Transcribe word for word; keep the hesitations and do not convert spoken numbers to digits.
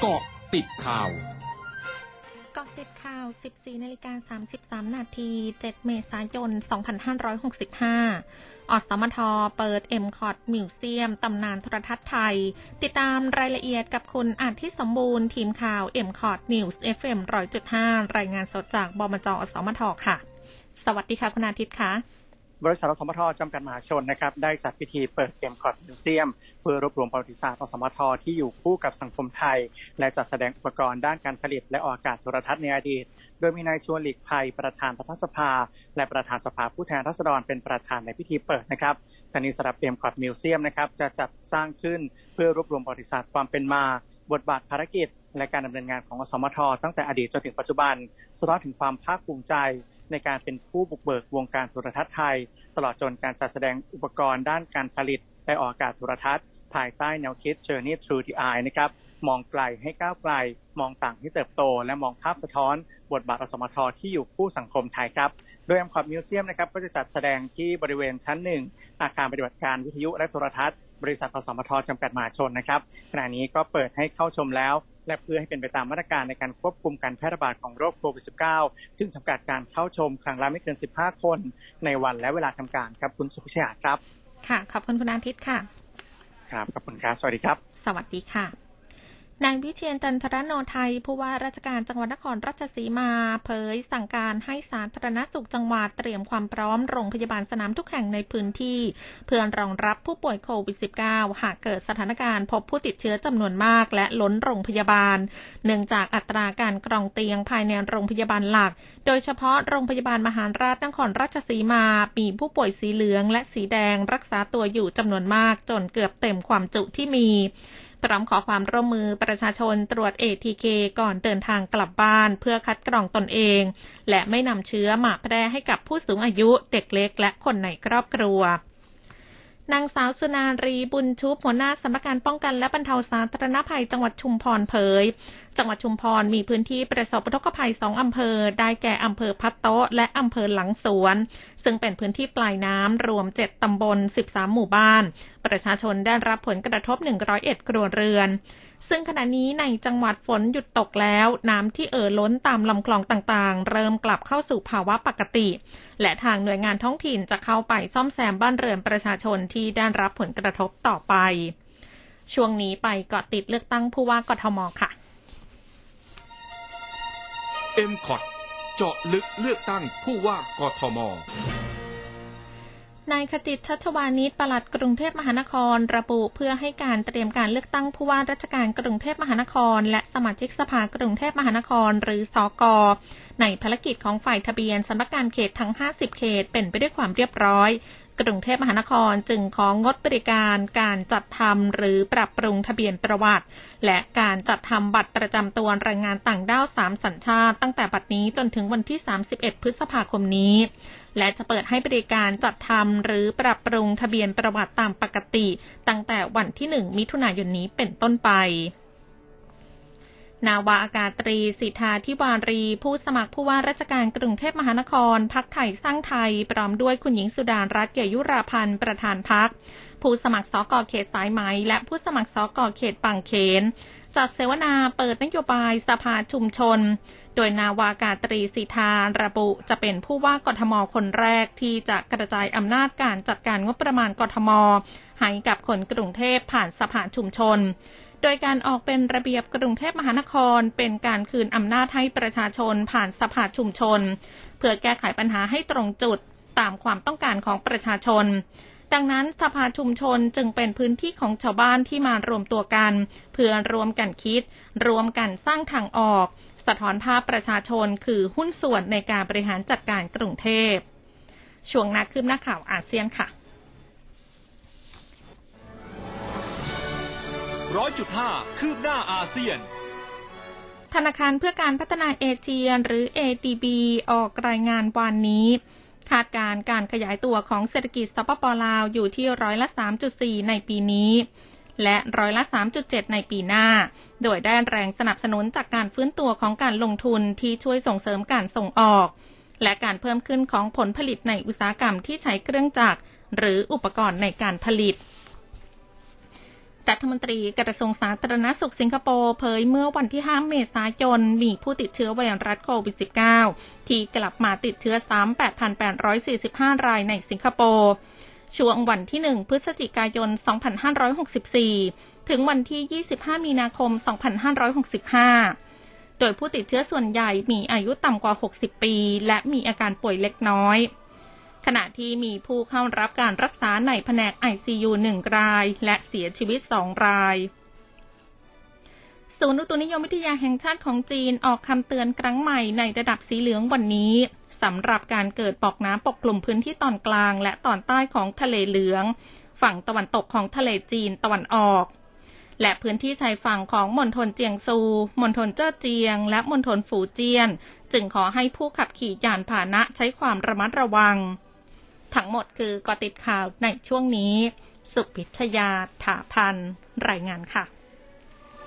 เกาะติดข่าวเกาะติดข่าว สิบสี่นาฬิกาสามสิบสามนาที เจ็ดเมษายนสองพันห้าร้อยหกสิบห้า อสมทเปิด เอ็มคอท Museum ตำนานโทรทัศน์ไทยติดตามรายละเอียดกับคุณอาทิตย์สมบูรณ์ทีมข่าว เอ็มคอท News เอฟเอ็ม หนึ่งร้อยจุดห้ารายงานสดจากบมจ.อสมทค่ะสวัสดีค่ะคุณอาทิตย์ค่ะบริษัทอสมทจำกัดมหาชนนะครับได้จัดพิธีเปิด เอ็มคอท Museum เพื่อรวบรวมประวัติศาสตร์อสมทที่อยู่คู่กับสังคมไทยและจัดแสดงอุปกรณ์ด้านการผลิตและออกอากาศโทรทัศน์ในอดีตโดยมีนายชวนหลีกภัยประธานรัฐสภาและประธานสภาผู้แทนราษฎรเป็นประธานในพิธีเปิดนะครับทั้งนี้สำหรับ เอ็มคอท Museum นะครับจะจัดสร้างขึ้นเพื่อรวบรวมประวัติศาสตร์ความเป็นมาบทบาทภารกิจและการดำเนินงานของอสมทตั้งแต่อดีตจนถึงปัจจุบันสะท้อนถึงความภาคภูมิใจในการเป็นผู้บุกเบิกวงการโทรทัศน์ไทยตลอดจนการจัดแสดงอุปกรณ์ด้านการผลิตและออกอากาศโทรทัศน์ภายใต้แนวคิด Journey Through the Eye นะครับมองไกลให้ก้าวไกลมองต่างให้เติบโตและมองภาพสะท้อนบทบาทอสมทที่อยู่คู่สังคมไทยครับโดย เอ็มคอท Museum นะครับก็จะจัดแสดงที่บริเวณชั้นหนึ่งอาคารปฏิบัติการวิทยุและโทรทัศน์บริษัทอสมทจำกัดมหาชนนะครับขณะนี้ก็เปิดให้เข้าชมแล้วและเพื่อให้เป็นไปตามมาตรการในการควบคุมการแพร่ระบาดของโรคโควิด สิบเก้า จึงจำกัดการเข้าชมครั้งละไม่เกินสิบห้าคนในวันและเวลาทำการครับคุณสุพิชญาครับค่ะขอบคุณคุณอาทิตย์ค่ะครับขอบคุณครับสวัสดีครับสวัสดีค่ะนายวิเชียรจันทรโนไทยผู้ว่าราชการจังหวัดนครราชสีมาเผยสั่งการให้สาธารณสุขจังหวัดเตรียมความพร้อมโรงพยาบาลสนามทุกแห่งในพื้นที่เพื่อรองรับผู้ป่วยโควิด สิบเก้า หากเกิดสถานการณ์พบผู้ติดเชื้อจำนวนมากและล้นโรงพยาบาลเนื่องจากอัตราการกรองเตียงภายในโรงพยาบาลหลักโดยเฉพาะโรงพยาบาลมหาราชนครราชสีมามีผู้ป่วยสีเหลืองและสีแดงรักษาตัวอยู่จำนวนมากจนเกือบเต็มความจุที่มีพร้อมขอความร่วมมือประชาชนตรวจ เอ ที เค ก่อนเดินทางกลับบ้านเพื่อคัดกรองตนเองและไม่นำเชื้อมาแพร่ให้กับผู้สูงอายุเด็กเล็กและคนในครอบครัวนางสาวสุนารีบุญชุบหัวหน้าสำนักงานป้องกันและบรรเทาสาธารณภัยจังหวัดชุมพรเผยจังหวัดชุมพรมีพื้นที่ประสบอุทกภัยสองอำเภอได้แก่อำเภอพัดโต๊ะและอำเภอหลังสวนซึ่งเป็นพื้นที่ปลายน้ำรวมเจ็ดตำบลสิบสามหมู่บ้านประชาชนได้รับผลกระทบหนึ่งร้อยเอ็ดครัวเรือนซึ่งขณะนี้ในจังหวัดฝนหยุดตกแล้วน้ำที่เอ่อล้นตามลำคลองต่างๆเริ่มกลับเข้าสู่ภาวะปกติและทางหน่วยงานท้องถิ่นจะเข้าไปซ่อมแซมบ้านเรือนประชาชนที่ได้รับผลกระทบต่อไปช่วงนี้ไปเกาะติดเลือกตั้งผู้ว่ากทมค่ะ เอ็มคอท เจาะลึกเลือกตั้งผู้ว่ากทมนายขจิตชัชวานิชปลัดกรุงเทพมหานครระบุเพื่อให้การเตรียมการเลือกตั้งผู้ว่าราชการกรุงเทพมหานครและสมาชิกสภากรุงเทพมหานครหรือสก.ในภารกิจของฝ่ายทะเบียนสำนักงานเขตทั้งห้าสิบเขตเป็นไปด้วยความเรียบร้อยกรุงเทพมหานครจึงของงดบริการการจัดทำหรือปรับปรุงทะเบียนประวัติและการจัดทำบัตรประจำตัวแรงงานต่างด้าวสามสัญชาติตั้งแต่บัดนี้จนถึงวันที่สามสิบเอ็ดพฤษภาคมนี้และจะเปิดให้บริการจัดทำหรือปรับปรุงทะเบียนประวัติตามปกติตั้งแต่วันที่หนึ่งมิถุนายนนี้เป็นต้นไปนาวาอากาศตรีสิทธาธิวารีผู้สมัครผู้ว่าราชการกรุงเทพมหานครพรรคไทยสร้างไทยพร้อมด้วยคุณหญิงสุดารัตน์ เกียรติยุราพันธ์ประธานพรรคผู้สมัครสก.เขตสายไหมและผู้สมัครสก.เขตบางเขนจัดเสวนาเปิดนโยบายสภาชุมชนโดยนาวาอากาศตรีสิทธาระบุจะเป็นผู้ว่ากทม.คนแรกที่จะกระจายอำนาจการจัดการงบประมาณกทม.ให้กับคนกรุงเทพผ่านสภาชุมชนโดยการออกเป็นระเบียบกรุงเทพมหานครเป็นการคืนอำนาจให้ประชาชนผ่านสภาชุมชนเพื่อแก้ไขปัญหาให้ตรงจุดตามความต้องการของประชาชนดังนั้นสภาชุมชนจึงเป็นพื้นที่ของชาวบ้านที่มารวมตัวกันเพื่อรวมกันคิดรวมกันสร้างทางออกสะท้อนภาพประชาชนคือหุ้นส่วนในการบริหารจัดการกรุงเทพช่วงนักคืบหน้าข่าวอาเซียนค่ะหนึ่งร้อยจุดห้า คืบหน้าอาเซียนธนาคารเพื่อการพัฒนาเอเชียหรือ เอ ดี บี ออกรายงานวันนี้คาดการณ์การขยายตัวของเศรษฐกิจสปป.ลาวอยู่ที่ร้อยละ สามจุดสี่ ในปีนี้และร้อยละ สามจุดเจ็ด ในปีหน้าโดยได้แรงสนับสนุนจากการฟื้นตัวของการลงทุนที่ช่วยส่งเสริมการส่งออกและการเพิ่มขึ้นของผลผลิตในอุตสาหกรรมที่ใช้เครื่องจักรหรืออุปกรณ์ในการผลิต รัฐมนตรีกระทรวงสาธารณสุขสิงคโปร์เผยเมื่อวันที่ห้าเมษายนมีผู้ติดเชื้อไวรัสโควิด สิบเก้า ที่กลับมาติดเชื้อซ้ำ แปดพันแปดร้อยสี่สิบห้ารายในสิงคโปร์ช่วงวันที่หนึ่งพฤศจิกายนสองพันห้าร้อยหกสิบสี่ถึงวันที่ยี่สิบห้ามีนาคมสองพันห้าร้อยหกสิบห้าโดยผู้ติดเชื้อส่วนใหญ่มีอายุต่ำกว่าหกสิบปีและมีอาการป่วยเล็กน้อยขณะที่มีผู้เข้ารับการรักษาในแผนก ไอ ซี ยู หนึ่งรายและเสียชีวิตสองรายศูนย์อุตุนิยมวิทยาแห่งชาติของจีนออกคำเตือนครั้งใหม่ในระดับสีเหลืองวันนี้สำหรับการเกิดปอกน้ำปกคลุมพื้นที่ตอนกลางและตอนใต้ของทะเลเหลืองฝั่งตะวันตกของทะเลจีนตะวันออกและพื้นที่ชายฝั่งของมณฑลเจียงซูมณฑลเจ้อเจียงและมณฑลฝูเจียนจึงขอให้ผู้ขับขี่ยานพาหนะใช้ความระมัดระวังทั้งหมดคือเกาะติดข่าวในช่วงนี้สุพิชญาถาพันรายงานค่ะ